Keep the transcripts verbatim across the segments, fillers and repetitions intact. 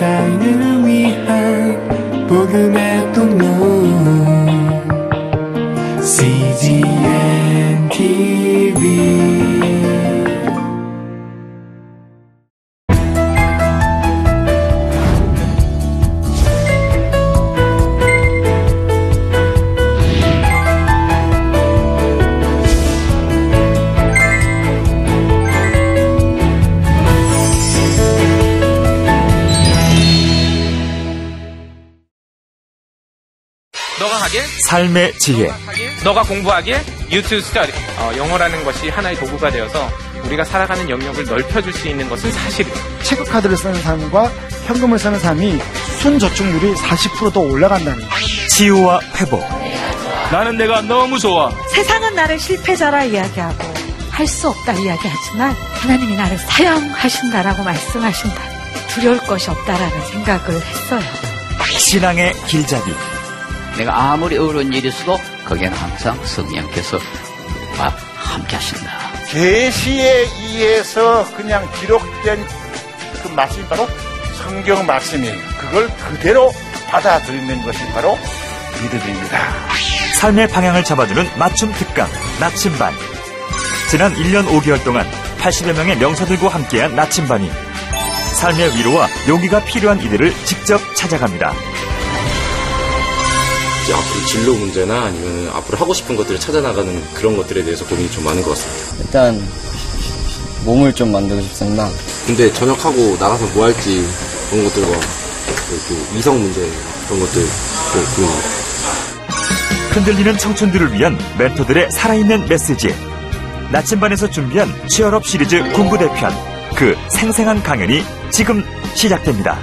세상을 위한 복음의 통로 씨지엔 티비 삶의 지혜 너가 공부하기에 유튜브 스터디 어, 영어라는 것이 하나의 도구가 되어서 우리가 살아가는 영역을 넓혀줄 수 있는 것은 사실이에요. 체크카드를 쓰는 삶과 현금을 쓰는 삶이 순저축률이 사십 퍼센트 더 올라간다는 치유와 회복 나는 내가 너무 좋아 세상은 나를 실패자라 이야기하고 할 수 없다 이야기하지만 하나님이 나를 사양하신다라고 말씀하신다 두려울 것이 없다라는 생각을 했어요. 신앙의 길잡이 내가 아무리 어려운 일이 있어도 거기에는 항상 성령께서 우리와 함께 하신다. 계시에 의해서 그냥 기록된 그 말씀이 바로 성경 말씀이에요. 그걸 그대로 받아들이는 것이 바로 믿음입니다. 삶의 방향을 잡아주는 맞춤 특강, 나침반. 지난 일 년 오 개월 동안 팔십여 명의 명사들과 함께한 나침반이 삶의 위로와 용기가 필요한 이들을 직접 찾아갑니다. 앞으로 진로 문제나 아니면 앞으로 하고 싶은 것들을 찾아나가는 그런 것들에 대해서 고민이 좀 많은 것 같습니다. 일단 몸을 좀 만들고 싶습니다. 근데 저녁하고 나가서 뭐 할지 그런 것들과 또 이성 문제 그런 것들 흔들리는 청춘들을 위한 멘토들의 살아있는 메시지 나침반에서 준비한 치얼업 시리즈 군부대편 그 생생한 강연이 지금 시작됩니다.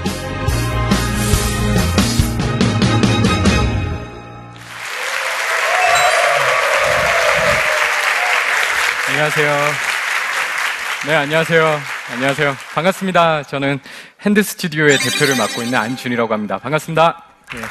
안녕하세요. 네, 안녕하세요. 안녕하세요. 반갑습니다. 저는 핸드 스튜디오의 대표를 맡고 있는 안준이라고 합니다. 반갑습니다. 네.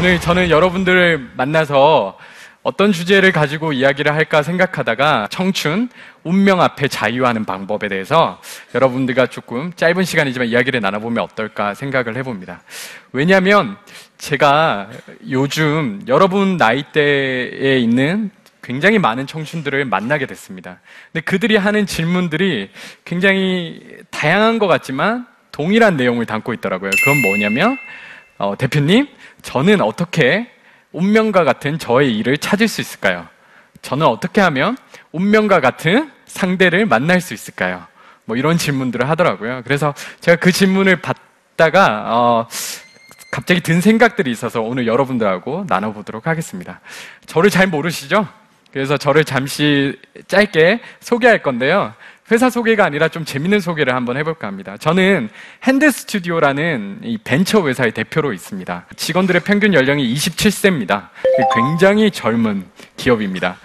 오늘 저는 여러분들을 만나서 어떤 주제를 가지고 이야기를 할까 생각하다가 청춘, 운명 앞에 자유하는 방법에 대해서 여러분들과 조금 짧은 시간이지만 이야기를 나눠보면 어떨까 생각을 해봅니다. 왜냐하면 제가 요즘 여러분 나이대에 있는 굉장히 많은 청춘들을 만나게 됐습니다. 근데 그들이 하는 질문들이 굉장히 다양한 것 같지만 동일한 내용을 담고 있더라고요. 그건 뭐냐면 어, 대표님, 저는 어떻게 운명과 같은 저의 일을 찾을 수 있을까요? 저는 어떻게 하면 운명과 같은 상대를 만날 수 있을까요? 뭐 이런 질문들을 하더라고요. 그래서 제가 그 질문을 받다가 어, 갑자기 든 생각들이 있어서 오늘 여러분들하고 나눠보도록 하겠습니다. 저를 잘 모르시죠? 그래서 저를 잠시 짧게 소개할 건데요. 회사 소개가 아니라 좀 재밌는 소개를 한번 해볼까 합니다. 저는 핸드 스튜디오라는 이 벤처 회사의 대표로 있습니다. 직원들의 평균 연령이 이십칠 세입니다. 굉장히 젊은 기업입니다.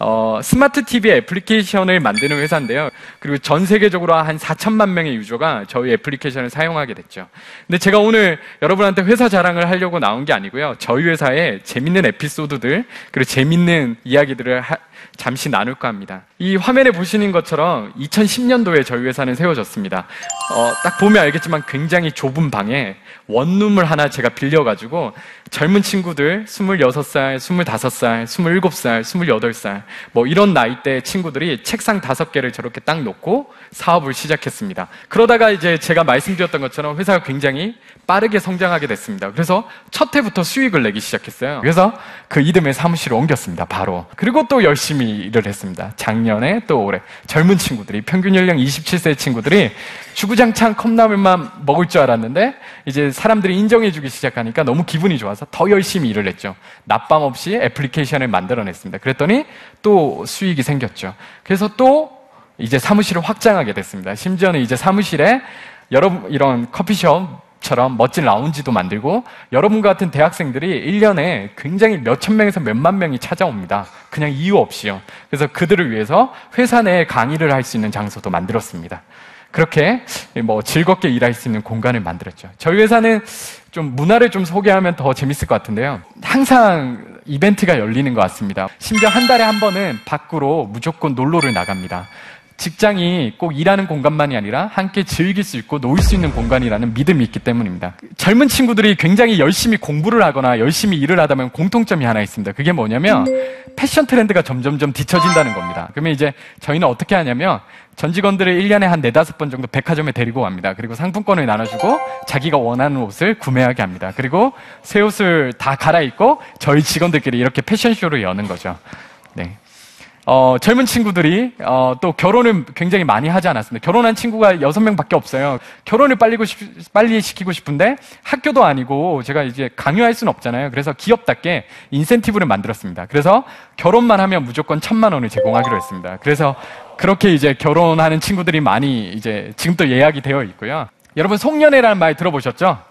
어, 스마트 티비 애플리케이션을 만드는 회사인데요. 그리고 전 세계적으로 한 사천만 명의 유저가 저희 애플리케이션을 사용하게 됐죠. 근데 제가 오늘 여러분한테 회사 자랑을 하려고 나온 게 아니고요. 저희 회사의 재밌는 에피소드들, 그리고 재밌는 이야기들을 하, 잠시 나눌까 합니다. 이 화면에 보시는 것처럼 이천십 년도에 저희 회사는 세워졌습니다. 어, 딱 보면 알겠지만 굉장히 좁은 방에 원룸을 하나 제가 빌려가지고 젊은 친구들 스물여섯 살, 스물다섯 살, 스물일곱 살, 스물여덟 살 뭐 이런 나이대 친구들이 책상 다섯 개를 저렇게 딱 놓고 사업을 시작했습니다. 그러다가 이제 제가 말씀드렸던 것처럼 회사가 굉장히 빠르게 성장하게 됐습니다. 그래서 첫 해부터 수익을 내기 시작했어요. 그래서 그 이듬해 사무실을 옮겼습니다. 바로. 그리고 또 열심히 일을 했습니다. 작년에 또 올해 젊은 친구들이 평균 연령 이십칠 세 친구들이 주구장창 컵라면만 먹을 줄 알았는데 이제 사람들이 인정해주기 시작하니까 너무 기분이 좋아서 더 열심히 일을 했죠. 낮밤 없이 애플리케이션을 만들어냈습니다. 그랬더니 또 수익이 생겼죠. 그래서 또 이제 사무실을 확장하게 됐습니다. 심지어는 이제 사무실에 여러 이런 커피숍 처럼 멋진 라운지도 만들고 여러분과 같은 대학생들이 일 년에 굉장히 몇천 명에서 몇만 명이 찾아옵니다. 그냥 이유 없이요. 그래서 그들을 위해서 회사 내에 강의를 할 수 있는 장소도 만들었습니다. 그렇게 뭐 즐겁게 일할 수 있는 공간을 만들었죠. 저희 회사는 좀 문화를 좀 소개하면 더 재밌을 것 같은데요. 항상 이벤트가 열리는 것 같습니다. 심지어 한 달에 한 번은 밖으로 무조건 놀러를 나갑니다. 직장이 꼭 일하는 공간만이 아니라 함께 즐길 수 있고 놀 수 있는 공간이라는 믿음이 있기 때문입니다. 젊은 친구들이 굉장히 열심히 공부를 하거나 열심히 일을 하다 보면 공통점이 하나 있습니다. 그게 뭐냐면 패션 트렌드가 점점점 뒤처진다는 겁니다. 그러면 이제 저희는 어떻게 하냐면 전 직원들을 일 년에 한 네다섯 번 정도 백화점에 데리고 갑니다. 그리고 상품권을 나눠주고 자기가 원하는 옷을 구매하게 합니다. 그리고 새 옷을 다 갈아입고 저희 직원들끼리 이렇게 패션쇼를 여는 거죠. 네. 어, 젊은 친구들이 어, 또 결혼을 굉장히 많이 하지 않았습니다. 결혼한 친구가 여섯 명밖에 없어요. 결혼을 빨리, 싶, 빨리 시키고 싶은데 학교도 아니고 제가 이제 강요할 수는 없잖아요. 그래서 기업답게 인센티브를 만들었습니다. 그래서 결혼만 하면 무조건 천만 원을 제공하기로 했습니다. 그래서 그렇게 이제 결혼하는 친구들이 많이 이제 지금도 예약이 되어 있고요. 여러분 송년회라는 말 들어보셨죠?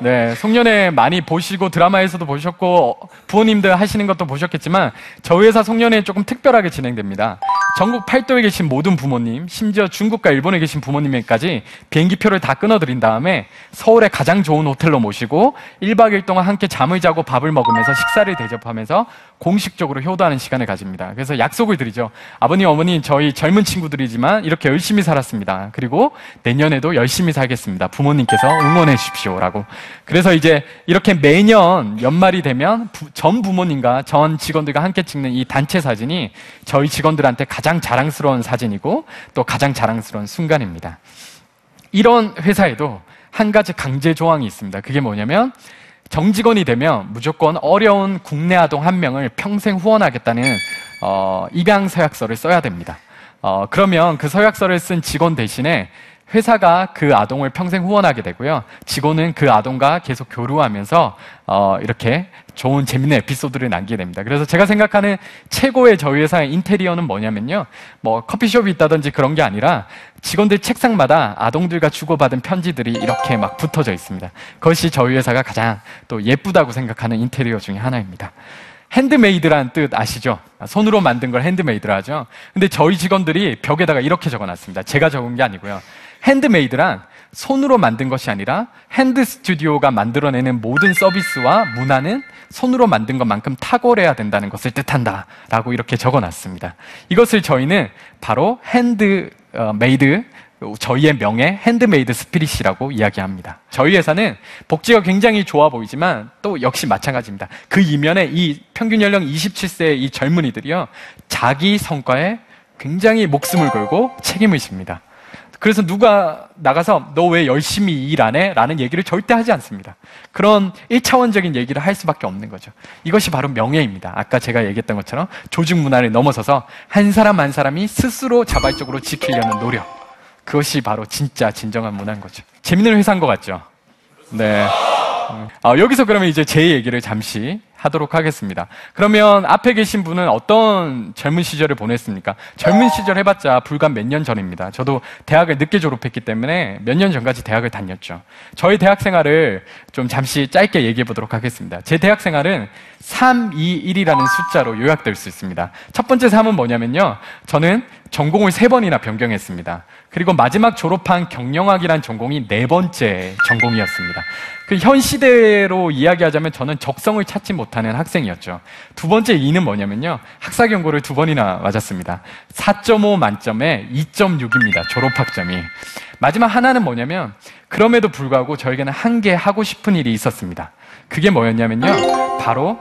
네, 송년회 많이 보시고 드라마에서도 보셨고 부모님들 하시는 것도 보셨겠지만 저희 회사 송년회 조금 특별하게 진행됩니다. 전국 팔도에 계신 모든 부모님, 심지어 중국과 일본에 계신 부모님까지 비행기표를 다 끊어드린 다음에 서울의 가장 좋은 호텔로 모시고 일 박 이 일 동안 함께 잠을 자고 밥을 먹으면서 식사를 대접하면서 공식적으로 효도하는 시간을 가집니다. 그래서 약속을 드리죠. 아버님, 어머님, 저희 젊은 친구들이지만 이렇게 열심히 살았습니다. 그리고 내년에도 열심히 살겠습니다. 부모님께서 응원해 주십시오라고. 그래서 이제 이렇게 매년 연말이 되면 부, 전 부모님과 전 직원들과 함께 찍는 이 단체 사진이 저희 직원들한테 가장 자랑스러운 사진이고 또 가장 자랑스러운 순간입니다. 이런 회사에도 한 가지 강제 조항이 있습니다. 그게 뭐냐면 정직원이 되면 무조건 어려운 국내 아동 한 명을 평생 후원하겠다는 어, 입양 서약서를 써야 됩니다. 어, 그러면 그 서약서를 쓴 직원 대신에 회사가 그 아동을 평생 후원하게 되고요. 직원은 그 아동과 계속 교류하면서 어, 이렇게 좋은 재밌는 에피소드를 남기게 됩니다. 그래서 제가 생각하는 최고의 저희 회사의 인테리어는 뭐냐면요, 뭐 커피숍이 있다든지 그런 게 아니라 직원들 책상마다 아동들과 주고받은 편지들이 이렇게 막 붙어져 있습니다. 그것이 저희 회사가 가장 또 예쁘다고 생각하는 인테리어 중에 하나입니다. 핸드메이드라는 뜻 아시죠? 손으로 만든 걸 핸드메이드라 하죠. 근데 저희 직원들이 벽에다가 이렇게 적어놨습니다. 제가 적은 게 아니고요. 핸드메이드란 손으로 만든 것이 아니라 핸드 스튜디오가 만들어내는 모든 서비스와 문화는 손으로 만든 것만큼 탁월해야 된다는 것을 뜻한다 라고 이렇게 적어놨습니다. 이것을 저희는 바로 핸드메이드, 저희의 명예 핸드메이드 스피릿이라고 이야기합니다. 저희 회사는 복지가 굉장히 좋아 보이지만 또 역시 마찬가지입니다. 그 이면에 이 평균 연령 이십칠 세의 이 젊은이들이요, 자기 성과에 굉장히 목숨을 걸고 책임을 집니다. 그래서 누가 나가서 너 왜 열심히 일 안 해? 라는 얘기를 절대 하지 않습니다. 그런 일 차원적인 얘기를 할 수밖에 없는 거죠. 이것이 바로 명예입니다. 아까 제가 얘기했던 것처럼 조직 문화를 넘어서서 한 사람 한 사람이 스스로 자발적으로 지키려는 노력, 그것이 바로 진짜 진정한 문화인 거죠. 재밌는 회사인 것 같죠? 네. 어, 여기서 그러면 이제 제 얘기를 잠시 하도록 하겠습니다. 그러면 앞에 계신 분은 어떤 젊은 시절을 보냈습니까? 젊은 시절 해봤자 불과 몇 년 전입니다. 저도 대학을 늦게 졸업했기 때문에 몇 년 전까지 대학을 다녔죠. 저희 대학 생활을 좀 잠시 짧게 얘기해 보도록 하겠습니다. 제 대학 생활은 삼, 이, 일이라는 숫자로 요약될 수 있습니다. 첫 번째 삼은 뭐냐면요, 저는 전공을 세 번이나 변경했습니다. 그리고 마지막 졸업한 경영학이란 전공이 네 번째 전공이었습니다. 그 현 시대로 이야기하자면 저는 적성을 찾지 못하는 학생이었죠. 두 번째 이는 뭐냐면요, 학사 경고를 두 번이나 맞았습니다. 사 점 오 만점에 이 점 육입니다. 졸업학점이. 마지막 하나는 뭐냐면 그럼에도 불구하고 저에게는 한 개 하고 싶은 일이 있었습니다. 그게 뭐였냐면요, 바로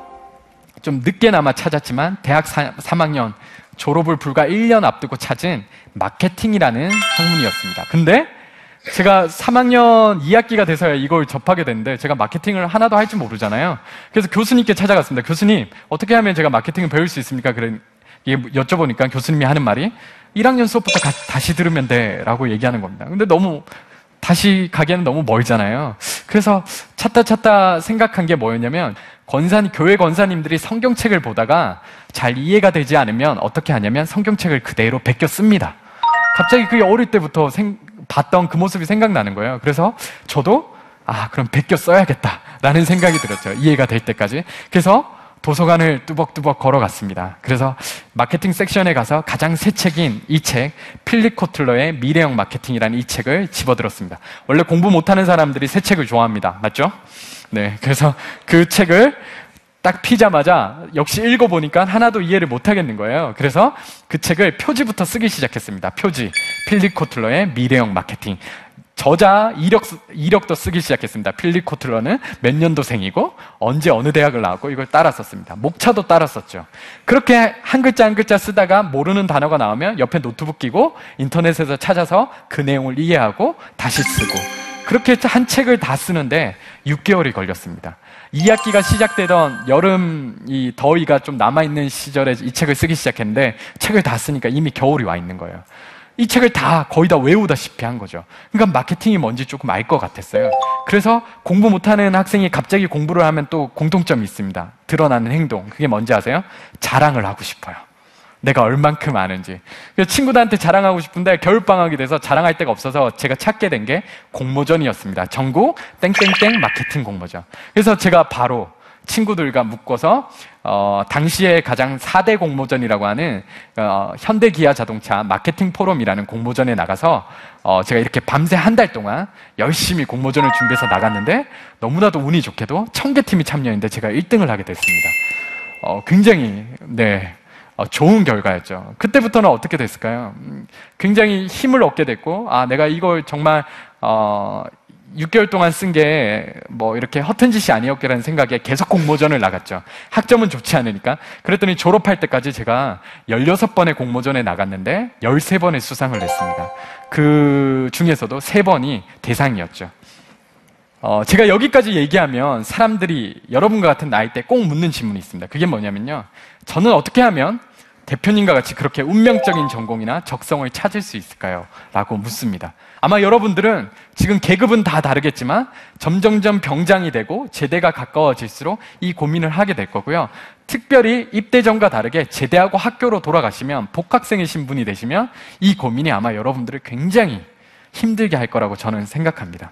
좀 늦게나마 찾았지만 대학 삼 학년 졸업을 불과 일 년 앞두고 찾은 마케팅이라는 학문이었습니다. 근데 제가 삼 학년 이 학기가 돼서야 이걸 접하게 됐는데 제가 마케팅을 하나도 할 줄 모르잖아요. 그래서 교수님께 찾아갔습니다. 교수님, 어떻게 하면 제가 마케팅을 배울 수 있습니까? 그래, 여쭤보니까 교수님이 하는 말이 일 학년 수업부터 가, 다시 들으면 돼 라고 얘기하는 겁니다. 근데 너무 다시 가기에는 너무 멀잖아요. 그래서 찾다 찾다 생각한 게 뭐였냐면 권사님, 교회 권사님들이 성경책을 보다가 잘 이해가 되지 않으면 어떻게 하냐면 성경책을 그대로 베껴 씁니다. 갑자기 그게 어릴 때부터 생, 봤던 그 모습이 생각나는 거예요. 그래서 저도 아, 그럼 베껴 써야겠다라는 생각이 들었죠. 이해가 될 때까지. 그래서 도서관을 뚜벅뚜벅 걸어갔습니다. 그래서 마케팅 섹션에 가서 가장 새 책인 이 책, 필립 코틀러의 미래형 마케팅이라는 이 책을 집어들었습니다. 원래 공부 못하는 사람들이 새 책을 좋아합니다. 맞죠? 네, 그래서 그 책을 딱 피자마자 역시 읽어보니까 하나도 이해를 못하겠는 거예요. 그래서 그 책을 표지부터 쓰기 시작했습니다. 표지, 필립 코틀러의 미래형 마케팅. 저자 이력, 이력도 쓰기 시작했습니다. 필립 코틀러는 몇 년도생이고 언제 어느 대학을 나왔고 이걸 따라 썼습니다. 목차도 따라 썼죠. 그렇게 한 글자 한 글자 쓰다가 모르는 단어가 나오면 옆에 노트북 끼고 인터넷에서 찾아서 그 내용을 이해하고 다시 쓰고, 그렇게 한 책을 다 쓰는데 육 개월이 걸렸습니다. 이 학기가 시작되던 여름 이 더위가 좀 남아있는 시절에 이 책을 쓰기 시작했는데 책을 다 쓰니까 이미 겨울이 와 있는 거예요. 이 책을 다 거의 다 외우다시피 한 거죠. 그러니까 마케팅이 뭔지 조금 알 것 같았어요. 그래서 공부 못하는 학생이 갑자기 공부를 하면 또 공통점이 있습니다. 드러나는 행동, 그게 뭔지 아세요? 자랑을 하고 싶어요. 내가 얼만큼 아는지. 그래서 친구들한테 자랑하고 싶은데 겨울방학이 돼서 자랑할 데가 없어서 제가 찾게 된 게 공모전이었습니다. 전국 땡땡땡 마케팅 공모전. 그래서 제가 바로 친구들과 묶어서 어, 당시에 가장 사 대 공모전이라고 하는 어, 현대기아 자동차 마케팅 포럼이라는 공모전에 나가서 어, 제가 이렇게 밤새 한 달 동안 열심히 공모전을 준비해서 나갔는데 너무나도 운이 좋게도 천 개 팀이 참여했는데 제가 일 등을 하게 됐습니다. 어, 굉장히 네 어, 좋은 결과였죠. 그때부터는 어떻게 됐을까요? 음, 굉장히 힘을 얻게 됐고, 아, 내가 이걸 정말 어, 육 개월 동안 쓴 게 뭐 이렇게 허튼 짓이 아니었겠다는 생각에 계속 공모전을 나갔죠. 학점은 좋지 않으니까. 그랬더니 졸업할 때까지 제가 열여섯 번의 공모전에 나갔는데 열세 번의 수상을 했습니다. 그 중에서도 세 번이 대상이었죠. 어, 제가 여기까지 얘기하면 사람들이 여러분과 같은 나이 때 꼭 묻는 질문이 있습니다. 그게 뭐냐면요, 저는 어떻게 하면 대표님과 같이 그렇게 운명적인 전공이나 적성을 찾을 수 있을까요? 라고 묻습니다. 아마 여러분들은 지금 계급은 다 다르겠지만 점점점 병장이 되고 제대가 가까워질수록 이 고민을 하게 될 거고요. 특별히 입대 전과 다르게 제대하고 학교로 돌아가시면, 복학생이신 분이 되시면 이 고민이 아마 여러분들을 굉장히 힘들게 할 거라고 저는 생각합니다.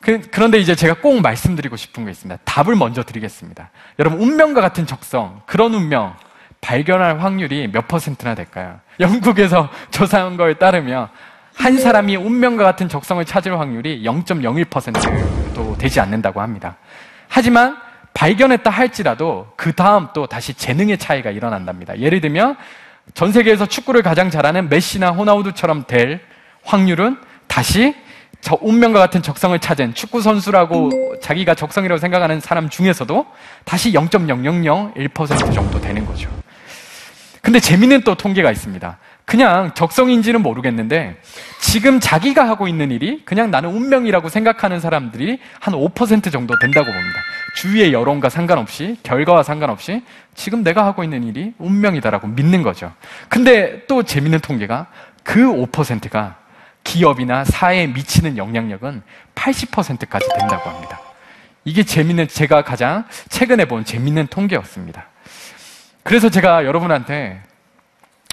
그, 그런데 이제 제가 꼭 말씀드리고 싶은 게 있습니다. 답을 먼저 드리겠습니다. 여러분, 운명과 같은 적성, 그런 운명 발견할 확률이 몇 퍼센트나 될까요? 영국에서 조사한 거에 따르면 한 사람이 운명과 같은 적성을 찾을 확률이 영 점 영일 퍼센트도 되지 않는다고 합니다. 하지만 발견했다 할지라도 그 다음 또 다시 재능의 차이가 일어난답니다. 예를 들면 전 세계에서 축구를 가장 잘하는 메시나 호나우두처럼 될 확률은 다시 저 운명과 같은 적성을 찾은 축구 선수라고 자기가 적성이라고 생각하는 사람 중에서도 다시 영 점 영영영일 퍼센트 정도 되는 거죠. 근데 재미있는 또 통계가 있습니다. 그냥 적성인지는 모르겠는데 지금 자기가 하고 있는 일이 그냥 나는 운명이라고 생각하는 사람들이 한 오 퍼센트 정도 된다고 봅니다. 주위의 여론과 상관없이, 결과와 상관없이 지금 내가 하고 있는 일이 운명이다라고 믿는 거죠. 근데 또 재미있는 통계가 그 오 퍼센트가 기업이나 사회에 미치는 영향력은 팔십 퍼센트까지 된다고 합니다. 이게 재밌는, 제가 가장 최근에 본 재밌는 통계였습니다. 그래서 제가 여러분한테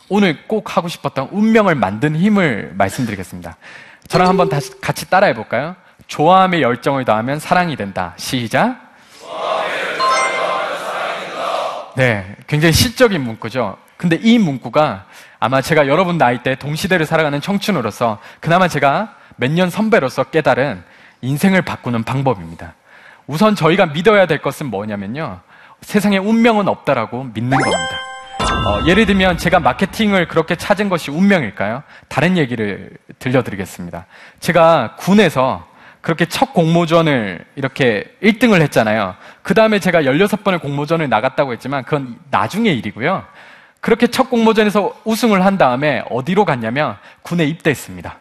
오늘 꼭 하고 싶었던 운명을 만든 힘을 말씀드리겠습니다. 저랑 한번 다시 같이 따라해 볼까요? 좋아함의 열정을 더하면 사랑이 된다. 시작. 좋아함의 열정을 더하면 사랑이 된다. 네, 굉장히 시적인 문구죠. 근데 이 문구가 아마 제가 여러분 나이 때 동시대를 살아가는 청춘으로서 그나마 제가 몇 년 선배로서 깨달은 인생을 바꾸는 방법입니다. 우선 저희가 믿어야 될 것은 뭐냐면요, 세상에 운명은 없다라고 믿는 겁니다. 어, 예를 들면 제가 마케팅을 그렇게 찾은 것이 운명일까요? 다른 얘기를 들려드리겠습니다. 제가 군에서 그렇게 첫 공모전을 이렇게 일 등을 했잖아요. 그 다음에 제가 열여섯 번의 공모전을 나갔다고 했지만 그건 나중의 일이고요. 그렇게 첫 공모전에서 우승을 한 다음에 어디로 갔냐면 군에 입대했습니다.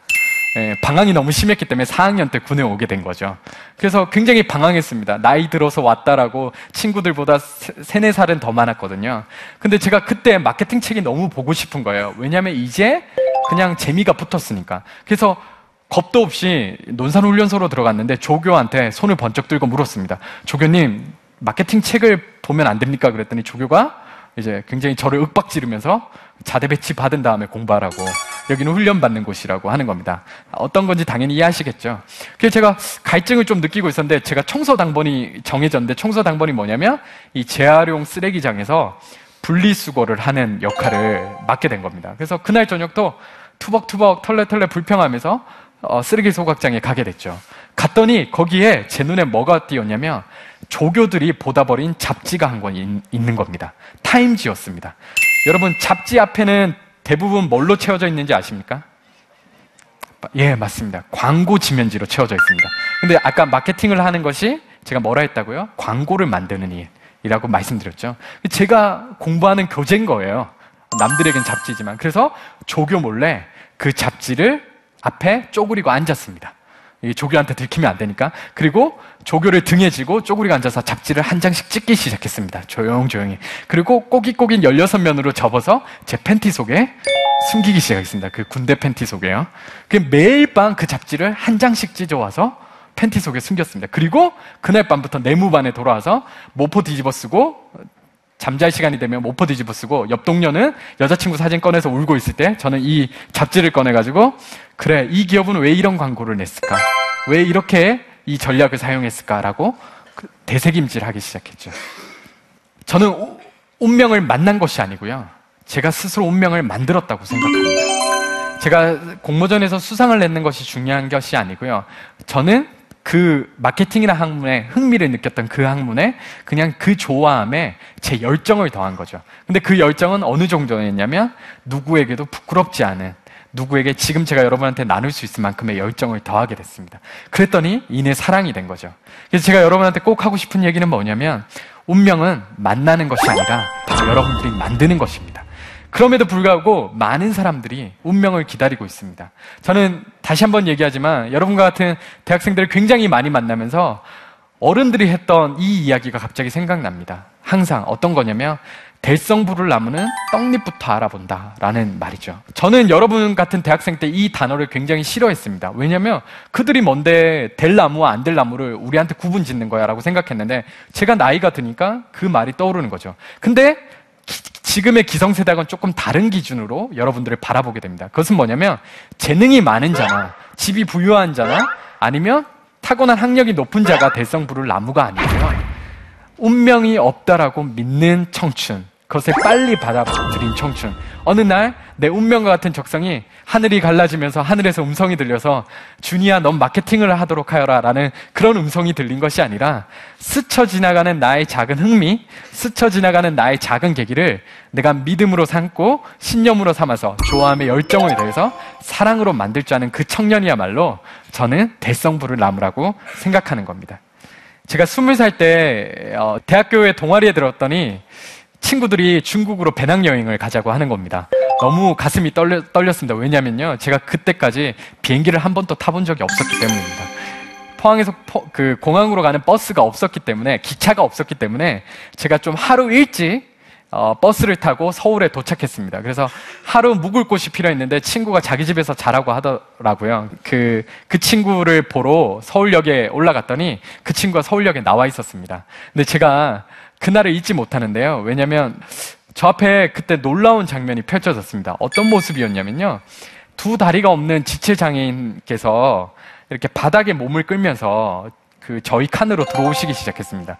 예, 방황이 너무 심했기 때문에 사 학년 때 군에 오게 된 거죠. 그래서 굉장히 방황했습니다. 나이 들어서 왔다라고 친구들보다 세네 살은 더 많았거든요. 근데 제가 그때 마케팅 책이 너무 보고 싶은 거예요. 왜냐하면 이제 그냥 재미가 붙었으니까. 그래서 겁도 없이 논산훈련소로 들어갔는데 조교한테 손을 번쩍 들고 물었습니다. 조교님, 마케팅 책을 보면 안 됩니까? 그랬더니 조교가 이제 굉장히 저를 윽박지르면서 자대 배치 받은 다음에 공부하라고, 여기는 훈련받는 곳이라고 하는 겁니다. 어떤 건지 당연히 이해하시겠죠. 그래서 제가 갈증을 좀 느끼고 있었는데, 제가 청소 당번이 정해졌는데, 청소 당번이 뭐냐면 이 재활용 쓰레기장에서 분리수거를 하는 역할을 맡게 된 겁니다. 그래서 그날 저녁도 투벅투벅 털레털레 불평하면서 어, 쓰레기 소각장에 가게 됐죠. 갔더니 거기에 제 눈에 뭐가 띄었냐면 조교들이 보다 버린 잡지가 한 권 있는 겁니다. 타임지였습니다. 여러분, 잡지 앞에는 대부분 뭘로 채워져 있는지 아십니까? 예, 맞습니다. 광고 지면지로 채워져 있습니다. 근데 아까 마케팅을 하는 것이, 제가 뭐라 했다고요? 광고를 만드는 일이라고 말씀드렸죠. 제가 공부하는 교재인 거예요. 남들에겐 잡지지만. 그래서 조교 몰래 그 잡지를 앞에 쪼그리고 앉았습니다. 이 조교한테 들키면 안 되니까. 그리고 조교를 등에 지고 쪼그리고 앉아서 잡지를 한 장씩 찍기 시작했습니다. 조용조용히. 그리고 꼬깃꼬깃 열여섯 면으로 접어서 제 팬티 속에 숨기기 시작했습니다. 그 군대 팬티 속에요. 매일 밤 그 잡지를 한 장씩 찢어와서 팬티 속에 숨겼습니다. 그리고 그날 밤부터 내무반에 돌아와서 모포 뒤집어 쓰고, 잠잘 시간이 되면 모포 뒤집어 쓰고, 옆 동료는 여자친구 사진 꺼내서 울고 있을 때 저는 이 잡지를 꺼내가지고, 그래, 이 기업은 왜 이런 광고를 냈을까? 왜 이렇게 이 전략을 사용했을까라고 되새김질하기 시작했죠. 저는 오, 운명을 만난 것이 아니고요, 제가 스스로 운명을 만들었다고 생각합니다. 제가 공모전에서 수상을 냈는 것이 중요한 것이 아니고요, 저는 그 마케팅이나 학문에 흥미를 느꼈던 그 학문에 그냥 그 좋아함에 제 열정을 더한 거죠. 근데 그 열정은 어느 정도였냐면, 누구에게도 부끄럽지 않은, 누구에게 지금 제가 여러분한테 나눌 수 있을 만큼의 열정을 더하게 됐습니다. 그랬더니 이내 사랑이 된 거죠. 그래서 제가 여러분한테 꼭 하고 싶은 얘기는 뭐냐면, 운명은 만나는 것이 아니라 바로 여러분들이 만드는 것입니다. 그럼에도 불구하고 많은 사람들이 운명을 기다리고 있습니다. 저는 다시 한번 얘기하지만, 여러분과 같은 대학생들을 굉장히 많이 만나면서 어른들이 했던 이 이야기가 갑자기 생각납니다. 항상 어떤 거냐면, 될성부를 나무는 떡잎부터 알아본다라는 말이죠. 저는 여러분 같은 대학생 때 이 단어를 굉장히 싫어했습니다. 왜냐하면 그들이 뭔데 될 나무와 안 될 나무를 우리한테 구분 짓는 거야 라고 생각했는데, 제가 나이가 드니까 그 말이 떠오르는 거죠. 근데 지금의 기성세대하고는 조금 다른 기준으로 여러분들을 바라보게 됩니다. 그것은 뭐냐면, 재능이 많은 자나 집이 부유한 자나 아니면 타고난 학력이 높은 자가 될성부를 나무가 아니고요, 운명이 없다라고 믿는 청춘, 그것을 빨리 받아들인 청춘. 어느 날 내 운명과 같은 적성이 하늘이 갈라지면서 하늘에서 음성이 들려서 준이야 넌 마케팅을 하도록 하여라 라는 그런 음성이 들린 것이 아니라, 스쳐 지나가는 나의 작은 흥미, 스쳐 지나가는 나의 작은 계기를 내가 믿음으로 삼고 신념으로 삼아서 좋아함의 열정을 더해서 사랑으로 만들 줄 아는 그 청년이야말로 저는 될성부를 나무라고 생각하는 겁니다. 제가 스무 살 때 어, 대학교의 동아리에 들었더니 친구들이 중국으로 배낭여행을 가자고 하는 겁니다. 너무 가슴이 떨려, 떨렸습니다. 왜냐면요, 제가 그때까지 비행기를 한 번도 타본 적이 없었기 때문입니다. 포항에서 포, 그 공항으로 가는 버스가 없었기 때문에, 기차가 없었기 때문에 제가 좀 하루 일찍 어, 버스를 타고 서울에 도착했습니다. 그래서 하루 묵을 곳이 필요했는데 친구가 자기 집에서 자라고 하더라고요. 그, 그 친구를 보러 서울역에 올라갔더니 그 친구가 서울역에 나와 있었습니다. 근데 제가 그날을 잊지 못하는데요, 왜냐면 저 앞에 그때 놀라운 장면이 펼쳐졌습니다. 어떤 모습이었냐면요, 두 다리가 없는 지체장애인께서 이렇게 바닥에 몸을 끌면서 그 저희 칸으로 들어오시기 시작했습니다.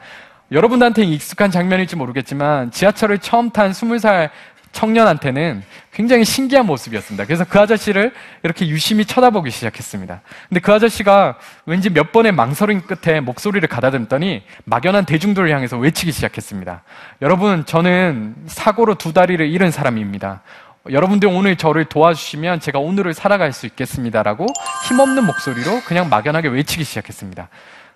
여러분들한테는 익숙한 장면일지 모르겠지만, 지하철을 처음 탄 스무 살 청년한테는 굉장히 신기한 모습이었습니다. 그래서 그 아저씨를 이렇게 유심히 쳐다보기 시작했습니다. 근데 그 아저씨가 왠지 몇 번의 망설임 끝에 목소리를 가다듬더니 막연한 대중들을 향해서 외치기 시작했습니다. 여러분, 저는 사고로 두 다리를 잃은 사람입니다. 여러분들 오늘 저를 도와주시면 제가 오늘을 살아갈 수 있겠습니다라고 힘없는 목소리로 그냥 막연하게 외치기 시작했습니다.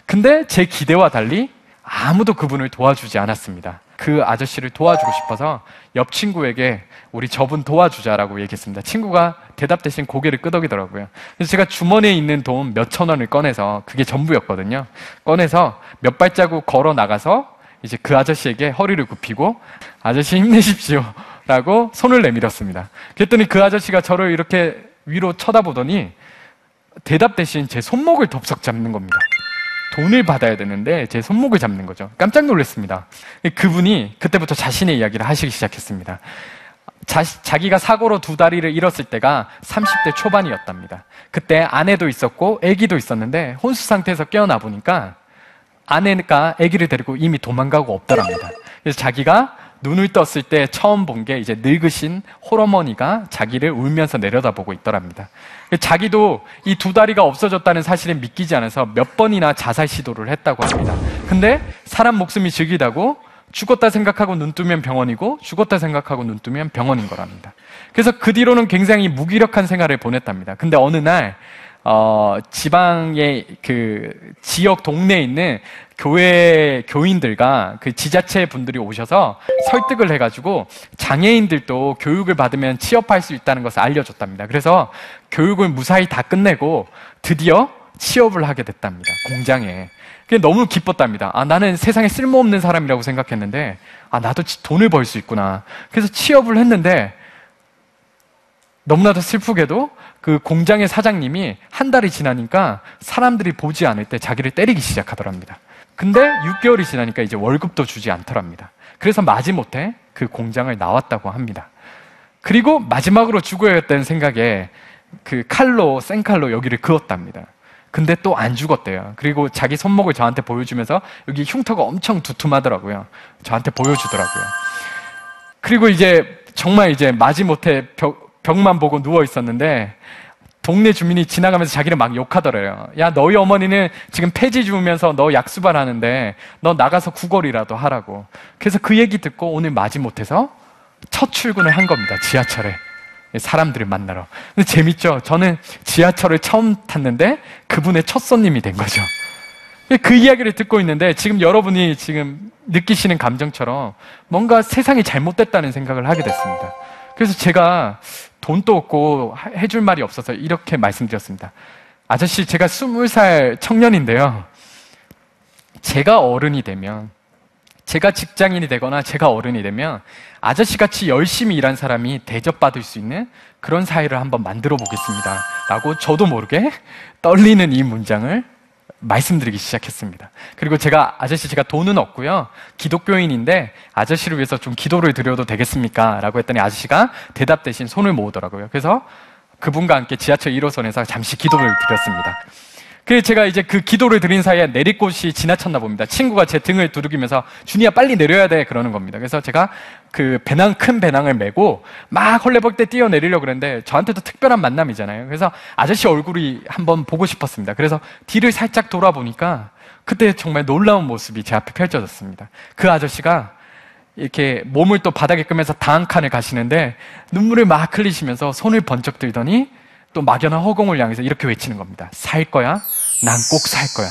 근데 제 기대와 달리 아무도 그분을 도와주지 않았습니다. 그 아저씨를 도와주고 싶어서 옆 친구에게 우리 저분 도와주자라고 얘기했습니다. 친구가 대답 대신 고개를 끄덕이더라고요. 그래서 제가 주머니에 있는 돈 몇천 원을 꺼내서, 그게 전부였거든요, 꺼내서 몇 발자국 걸어 나가서 이제 그 아저씨에게 허리를 굽히고 아저씨 힘내십시오 라고 손을 내밀었습니다. 그랬더니 그 아저씨가 저를 이렇게 위로 쳐다보더니 대답 대신 제 손목을 덥석 잡는 겁니다. 돈을 받아야 되는데 제 손목을 잡는 거죠. 깜짝 놀랐습니다. 그분이 그때부터 자신의 이야기를 하시기 시작했습니다. 자, 자기가 사고로 두 다리를 잃었을 때가 삼십 대 초반이었답니다. 그때 아내도 있었고 아기도 있었는데 혼수 상태에서 깨어나 보니까 아내가 아기를 데리고 이미 도망가고 없더랍니다. 그래서 자기가 눈을 떴을 때 처음 본 게 이제 늙으신 홀어머니가 자기를 울면서 내려다보고 있더랍니다. 자기도 이 두 다리가 없어졌다는 사실을 믿기지 않아서 몇 번이나 자살 시도를 했다고 합니다. 근데 사람 목숨이 즐기다고 죽었다 생각하고 눈 뜨면 병원이고 죽었다 생각하고 눈 뜨면 병원인 거랍니다. 그래서 그 뒤로는 굉장히 무기력한 생활을 보냈답니다. 근데 어느 날 어, 지방의 그 지역 동네에 있는 교회 교인들과 그 지자체 분들이 오셔서 설득을 해가지고 장애인들도 교육을 받으면 취업할 수 있다는 것을 알려줬답니다. 그래서 교육을 무사히 다 끝내고 드디어 취업을 하게 됐답니다. 공장에. 너무 기뻤답니다. 아, 나는 세상에 쓸모없는 사람이라고 생각했는데 아, 나도 돈을 벌 수 있구나. 그래서 취업을 했는데 너무나도 슬프게도 그 공장의 사장님이 한 달이 지나니까 사람들이 보지 않을 때 자기를 때리기 시작하더랍니다. 근데 육 개월이 지나니까 이제 월급도 주지 않더랍니다. 그래서 마지못해 그 공장을 나왔다고 합니다. 그리고 마지막으로 죽어야 했다는 생각에 그 칼로, 생칼로 여기를 그었답니다. 근데 또 안 죽었대요. 그리고 자기 손목을 저한테 보여주면서 여기 흉터가 엄청 두툼하더라고요. 저한테 보여주더라고요. 그리고 이제 정말 이제 마지못해 벽, 벽만 보고 누워 있었는데 동네 주민이 지나가면서 자기를 막 욕하더래요. 야, 너희 어머니는 지금 폐지 주우면서 너 약수발 하는데 너 나가서 구걸이라도 하라고. 그래서 그 얘기 듣고 오늘 마지못해서 첫 출근을 한 겁니다. 지하철에 사람들을 만나러. 근데 재밌죠? 저는 지하철을 처음 탔는데 그분의 첫 손님이 된 거죠. 그 이야기를 듣고 있는데 지금 여러분이 지금 느끼시는 감정처럼 뭔가 세상이 잘못됐다는 생각을 하게 됐습니다. 그래서 제가 돈도 없고 해줄 말이 없어서 이렇게 말씀드렸습니다. 아저씨, 제가 스무 살 청년인데요, 제가 어른이 되면, 제가 직장인이 되거나 제가 어른이 되면 아저씨같이 열심히 일한 사람이 대접받을 수 있는 그런 사회를 한번 만들어 보겠습니다 라고 저도 모르게 떨리는 이 문장을 말씀드리기 시작했습니다. 그리고 제가, 아저씨, 제가 돈은 없고요, 기독교인인데 아저씨를 위해서 좀 기도를 드려도 되겠습니까? 라고 했더니 아저씨가 대답 대신 손을 모으더라고요. 그래서 그분과 함께 지하철 일 호선에서 잠시 기도를 드렸습니다. 그래서 제가 이제 그 기도를 드린 사이에 내릴 곳이 지나쳤나 봅니다. 친구가 제 등을 두드리면서 준이야 빨리 내려야 돼 그러는 겁니다. 그래서 제가 그 배낭, 큰 배낭을 메고 막 헐레벌떡 뛰어내리려고 그랬는데 저한테도 특별한 만남이잖아요. 그래서 아저씨 얼굴이 한번 보고 싶었습니다. 그래서 뒤를 살짝 돌아보니까 그때 정말 놀라운 모습이 제 앞에 펼쳐졌습니다. 그 아저씨가 이렇게 몸을 또 바닥에 끄면서 다한칸을 가시는데 눈물을 막 흘리시면서 손을 번쩍 들더니 또 막연한 허공을 향해서 이렇게 외치는 겁니다. 살 거야? 난 꼭 살 거야.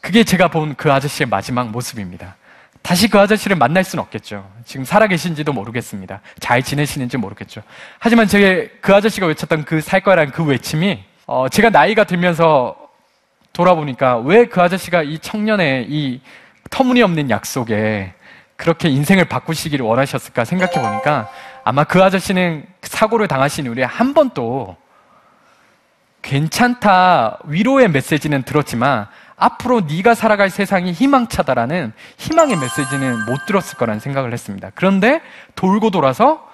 그게 제가 본 그 아저씨의 마지막 모습입니다. 다시 그 아저씨를 만날 수는 없겠죠. 지금 살아계신지도 모르겠습니다. 잘 지내시는지 모르겠죠. 하지만 제 그 아저씨가 외쳤던 그 살 거야라는 그 외침이 어, 제가 나이가 들면서 돌아보니까 왜 그 아저씨가 이 청년의 이 터무니없는 약속에 그렇게 인생을 바꾸시기를 원하셨을까 생각해보니까 아마 그 아저씨는 사고를 당하신 이후에 한 번도 괜찮다, 위로의 메시지는 들었지만 앞으로 네가 살아갈 세상이 희망차다라는 희망의 메시지는 못 들었을 거라는 생각을 했습니다. 그런데 돌고 돌아서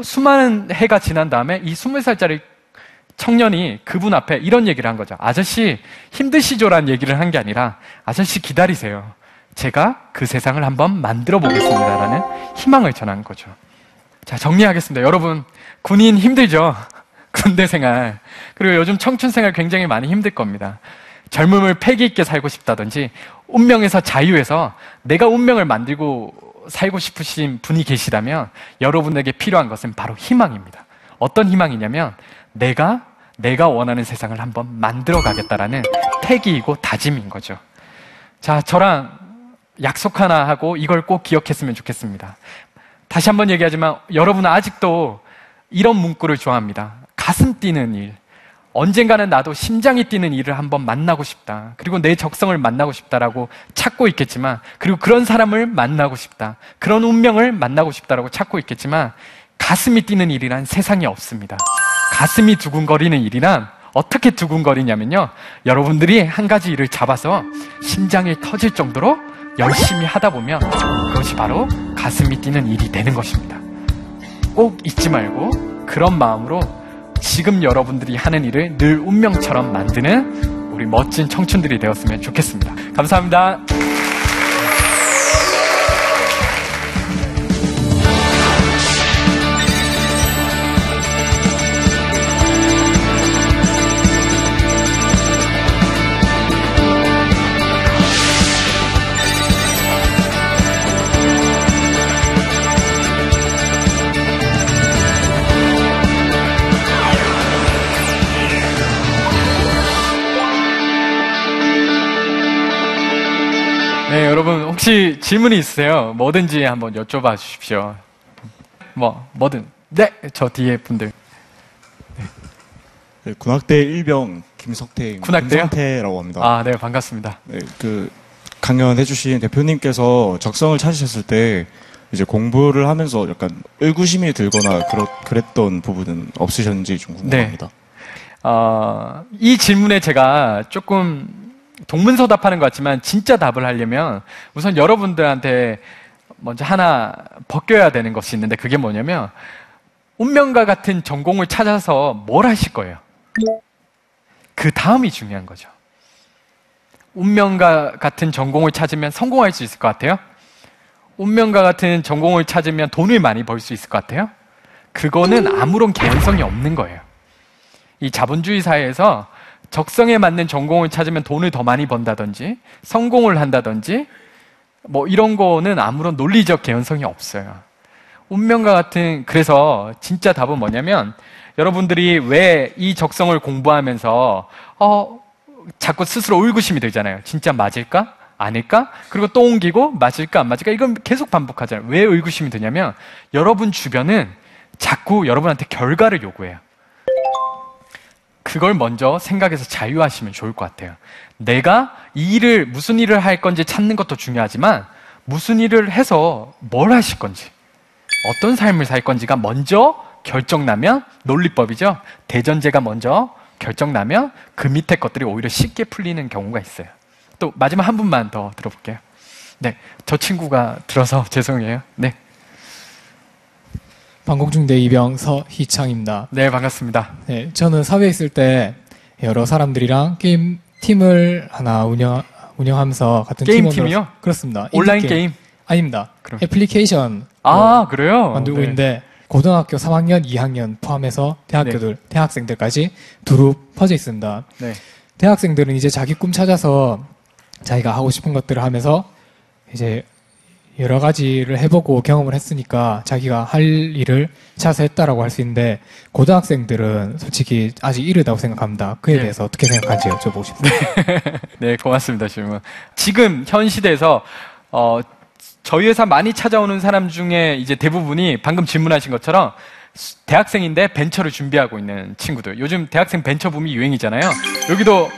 수많은 해가 지난 다음에 이 스무 살짜리 청년이 그분 앞에 이런 얘기를 한 거죠. 아저씨 힘드시죠? 라는 얘기를 한 게 아니라 아저씨 기다리세요. 제가 그 세상을 한번 만들어 보겠습니다 라는 희망을 전한 거죠. 자, 정리하겠습니다. 여러분, 군인 힘들죠? 군대 생활, 그리고 요즘 청춘 생활 굉장히 많이 힘들 겁니다. 젊음을 패기 있게 살고 싶다든지 운명에서 자유해서 내가 운명을 만들고 살고 싶으신 분이 계시다면 여러분에게 필요한 것은 바로 희망입니다. 어떤 희망이냐면 내가 내가 원하는 세상을 한번 만들어 가겠다라는 패기이고 다짐인 거죠. 자, 저랑 약속 하나 하고 이걸 꼭 기억했으면 좋겠습니다. 다시 한번 얘기하지만 여러분은 아직도 이런 문구를 좋아합니다. 가슴 뛰는 일, 언젠가는 나도 심장이 뛰는 일을 한번 만나고 싶다, 그리고 내 적성을 만나고 싶다라고 찾고 있겠지만, 그리고 그런 사람을 만나고 싶다, 그런 운명을 만나고 싶다라고 찾고 있겠지만 가슴이 뛰는 일이란 세상에 없습니다. 가슴이 두근거리는 일이란 어떻게 두근거리냐면요, 여러분들이 한 가지 일을 잡아서 심장이 터질 정도로 열심히 하다 보면 그것이 바로 가슴이 뛰는 일이 되는 것입니다. 꼭 잊지 말고 그런 마음으로 지금 여러분들이 하는 일을 늘 운명처럼 만드는 우리 멋진 청춘들이 되었으면 좋겠습니다. 감사합니다. 네, 여러분 혹시 질문이 있으세요? 뭐든지 한번 여쭤봐 주십시오. 뭐, 뭐든. 네, 저 뒤에 분들. 네. 네, 군악대 일병 김석태, 김성태라고 합니다. 아, 네, 반갑습니다. 네, 그 강연해 주신 대표님께서 적성을 찾으셨을 때 이제 공부를 하면서 약간 의구심이 들거나 그렇, 그랬던 부분은 없으셨는지 좀 궁금합니다. 네. 어, 이 질문에 제가 조금 동문서답하는 것 같지만 진짜 답을 하려면 우선 여러분들한테 먼저 하나 벗겨야 되는 것이 있는데, 그게 뭐냐면 운명과 같은 전공을 찾아서 뭘 하실 거예요? 그 다음이 중요한 거죠. 운명과 같은 전공을 찾으면 성공할 수 있을 것 같아요? 운명과 같은 전공을 찾으면 돈을 많이 벌 수 있을 것 같아요? 그거는 아무런 개연성이 없는 거예요. 이 자본주의 사회에서 적성에 맞는 전공을 찾으면 돈을 더 많이 번다든지 성공을 한다든지 뭐 이런 거는 아무런 논리적 개연성이 없어요. 운명과 같은, 그래서 진짜 답은 뭐냐면 여러분들이 왜 이 적성을 공부하면서 어 자꾸 스스로 의구심이 들잖아요. 진짜 맞을까? 아닐까? 그리고 또 옮기고 맞을까? 안 맞을까? 이건 계속 반복하잖아요. 왜 의구심이 드냐면 여러분 주변은 자꾸 여러분한테 결과를 요구해요. 그걸 먼저 생각해서 자유하시면 좋을 것 같아요. 내가 이 일을, 무슨 일을 할 건지 찾는 것도 중요하지만 무슨 일을 해서 뭘 하실 건지, 어떤 삶을 살 건지가 먼저 결정나면, 논리법이죠, 대전제가 먼저 결정나면 그 밑에 것들이 오히려 쉽게 풀리는 경우가 있어요. 또 마지막 한 분만 더 들어볼게요. 네, 저 친구가 들어서 죄송해요. 네, 방공중대 이병 서희창입니다. 네, 반갑습니다. 네, 저는 사회에 있을 때 여러 사람들이랑 게임 팀을 하나 운영, 운영하면서 같은 게임 팀원으로, 팀이요? 그렇습니다. 온라인 게임? 게임? 아닙니다. 그럼. 애플리케이션. 아, 그래요? 만들고 네. 있는데 고등학교 삼 학년, 이 학년 포함해서 대학교들, 네. 대학생들까지 두루 퍼져 있습니다. 네. 대학생들은 이제 자기 꿈 찾아서 자기가 하고 싶은 것들을 하면서 이제 여러 가지를 해보고 경험을 했으니까 자기가 할 일을 찾아서 했다라고 할 수 있는데, 고등학생들은 솔직히 아직 이르다고 생각합니다. 그에 네. 대해서 어떻게 생각하는지 여쭤보고 싶습니다. 네, 고맙습니다. 질문. 지금 현 시대에서 어, 저희 회사 많이 찾아오는 사람 중에 이제 대부분이 방금 질문하신 것처럼 대학생인데 벤처를 준비하고 있는 친구들. 요즘 대학생 벤처붐이 유행이잖아요. 여기도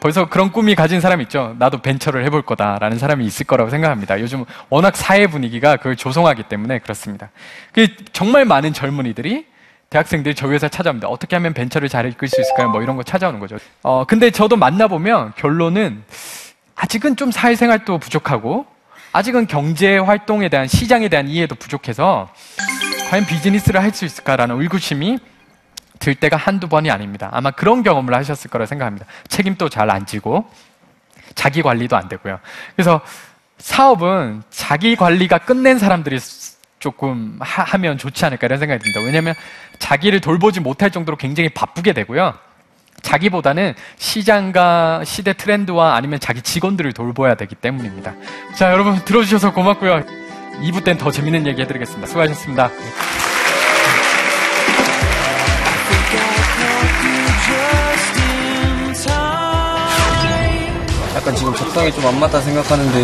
벌써 그런 꿈이 가진 사람이 있죠. 나도 벤처를 해볼 거다라는 사람이 있을 거라고 생각합니다. 요즘 워낙 사회 분위기가 그걸 조성하기 때문에 그렇습니다. 정말 많은 젊은이들이, 대학생들이 저희 회사 찾아옵니다. 어떻게 하면 벤처를 잘 이끌 수 있을까요? 뭐 이런 거 찾아오는 거죠. 어, 근데 저도 만나보면 결론은 아직은 좀 사회생활도 부족하고 아직은 경제 활동에 대한, 시장에 대한 이해도 부족해서 과연 비즈니스를 할 수 있을까라는 의구심이 들 때가 한두 번이 아닙니다. 아마 그런 경험을 하셨을 거라 생각합니다. 책임도 잘 안 지고 자기 관리도 안 되고요. 그래서 사업은 자기 관리가 끝낸 사람들이 조금 하, 하면 좋지 않을까 이런 생각이 듭니다. 왜냐하면 자기를 돌보지 못할 정도로 굉장히 바쁘게 되고요. 자기보다는 시장과 시대 트렌드와 아니면 자기 직원들을 돌봐야 되기 때문입니다. 자, 여러분 들어주셔서 고맙고요. 이 부 때는 더 재밌는 얘기 해드리겠습니다. 수고하셨습니다. 약간 지금 적성이 좀 안 맞다 생각하는데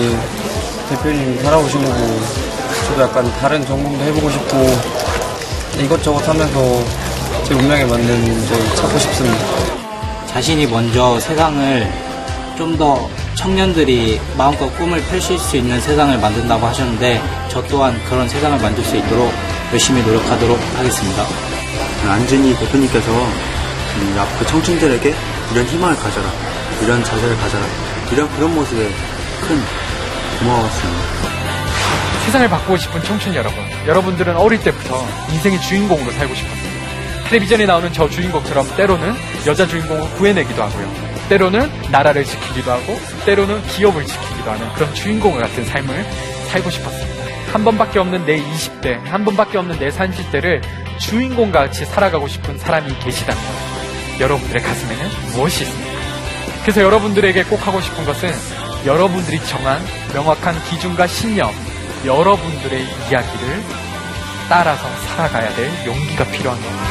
대표님 살아오신 거고, 저도 약간 다른 전공도 해보고 싶고 이것저것 하면서 제 운명에 맞는 걸 찾고 싶습니다. 자신이 먼저 세상을 좀 더, 청년들이 마음껏 꿈을 펼칠 수 있는 세상을 만든다고 하셨는데 저 또한 그런 세상을 만들 수 있도록 열심히 노력하도록 하겠습니다. 안진희 대표님께서 음, 앞으로 청춘들에게 이런 희망을 가져라, 이런 자세를 가져라, 이런 그런 모습에 큰 고마웠습니다. 세상을 바꾸고 싶은 청춘 여러분, 여러분들은 어릴 때부터 인생의 주인공으로 살고 싶었습니다. 텔레비전에 나오는 저 주인공처럼 때로는 여자 주인공을 구해내기도 하고요, 때로는 나라를 지키기도 하고, 때로는 기업을 지키기도 하는 그런 주인공 같은 삶을 살고 싶었습니다. 한 번밖에 없는 내 이십 대, 한 번밖에 없는 내 삼십 대를 주인공같이 살아가고 싶은 사람이 계시다면 여러분들의 가슴에는 무엇이 있습니까? 그래서 여러분들에게 꼭 하고 싶은 것은 여러분들이 정한 명확한 기준과 신념, 여러분들의 이야기를 따라서 살아가야 될 용기가 필요한 겁니다.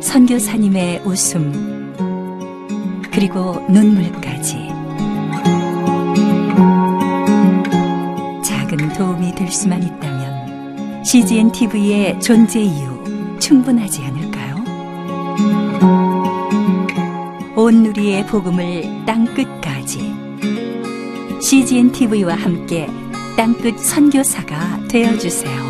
선교사님의 웃음, 그리고 눈물까지 작은 도움이 될 수만 있다면 씨지엔 티비의 존재 이유 충분하지 않을까요? 온 누리의 복음을 땅끝까지 씨지엔 티비와 함께 땅끝 선교사가 되어주세요.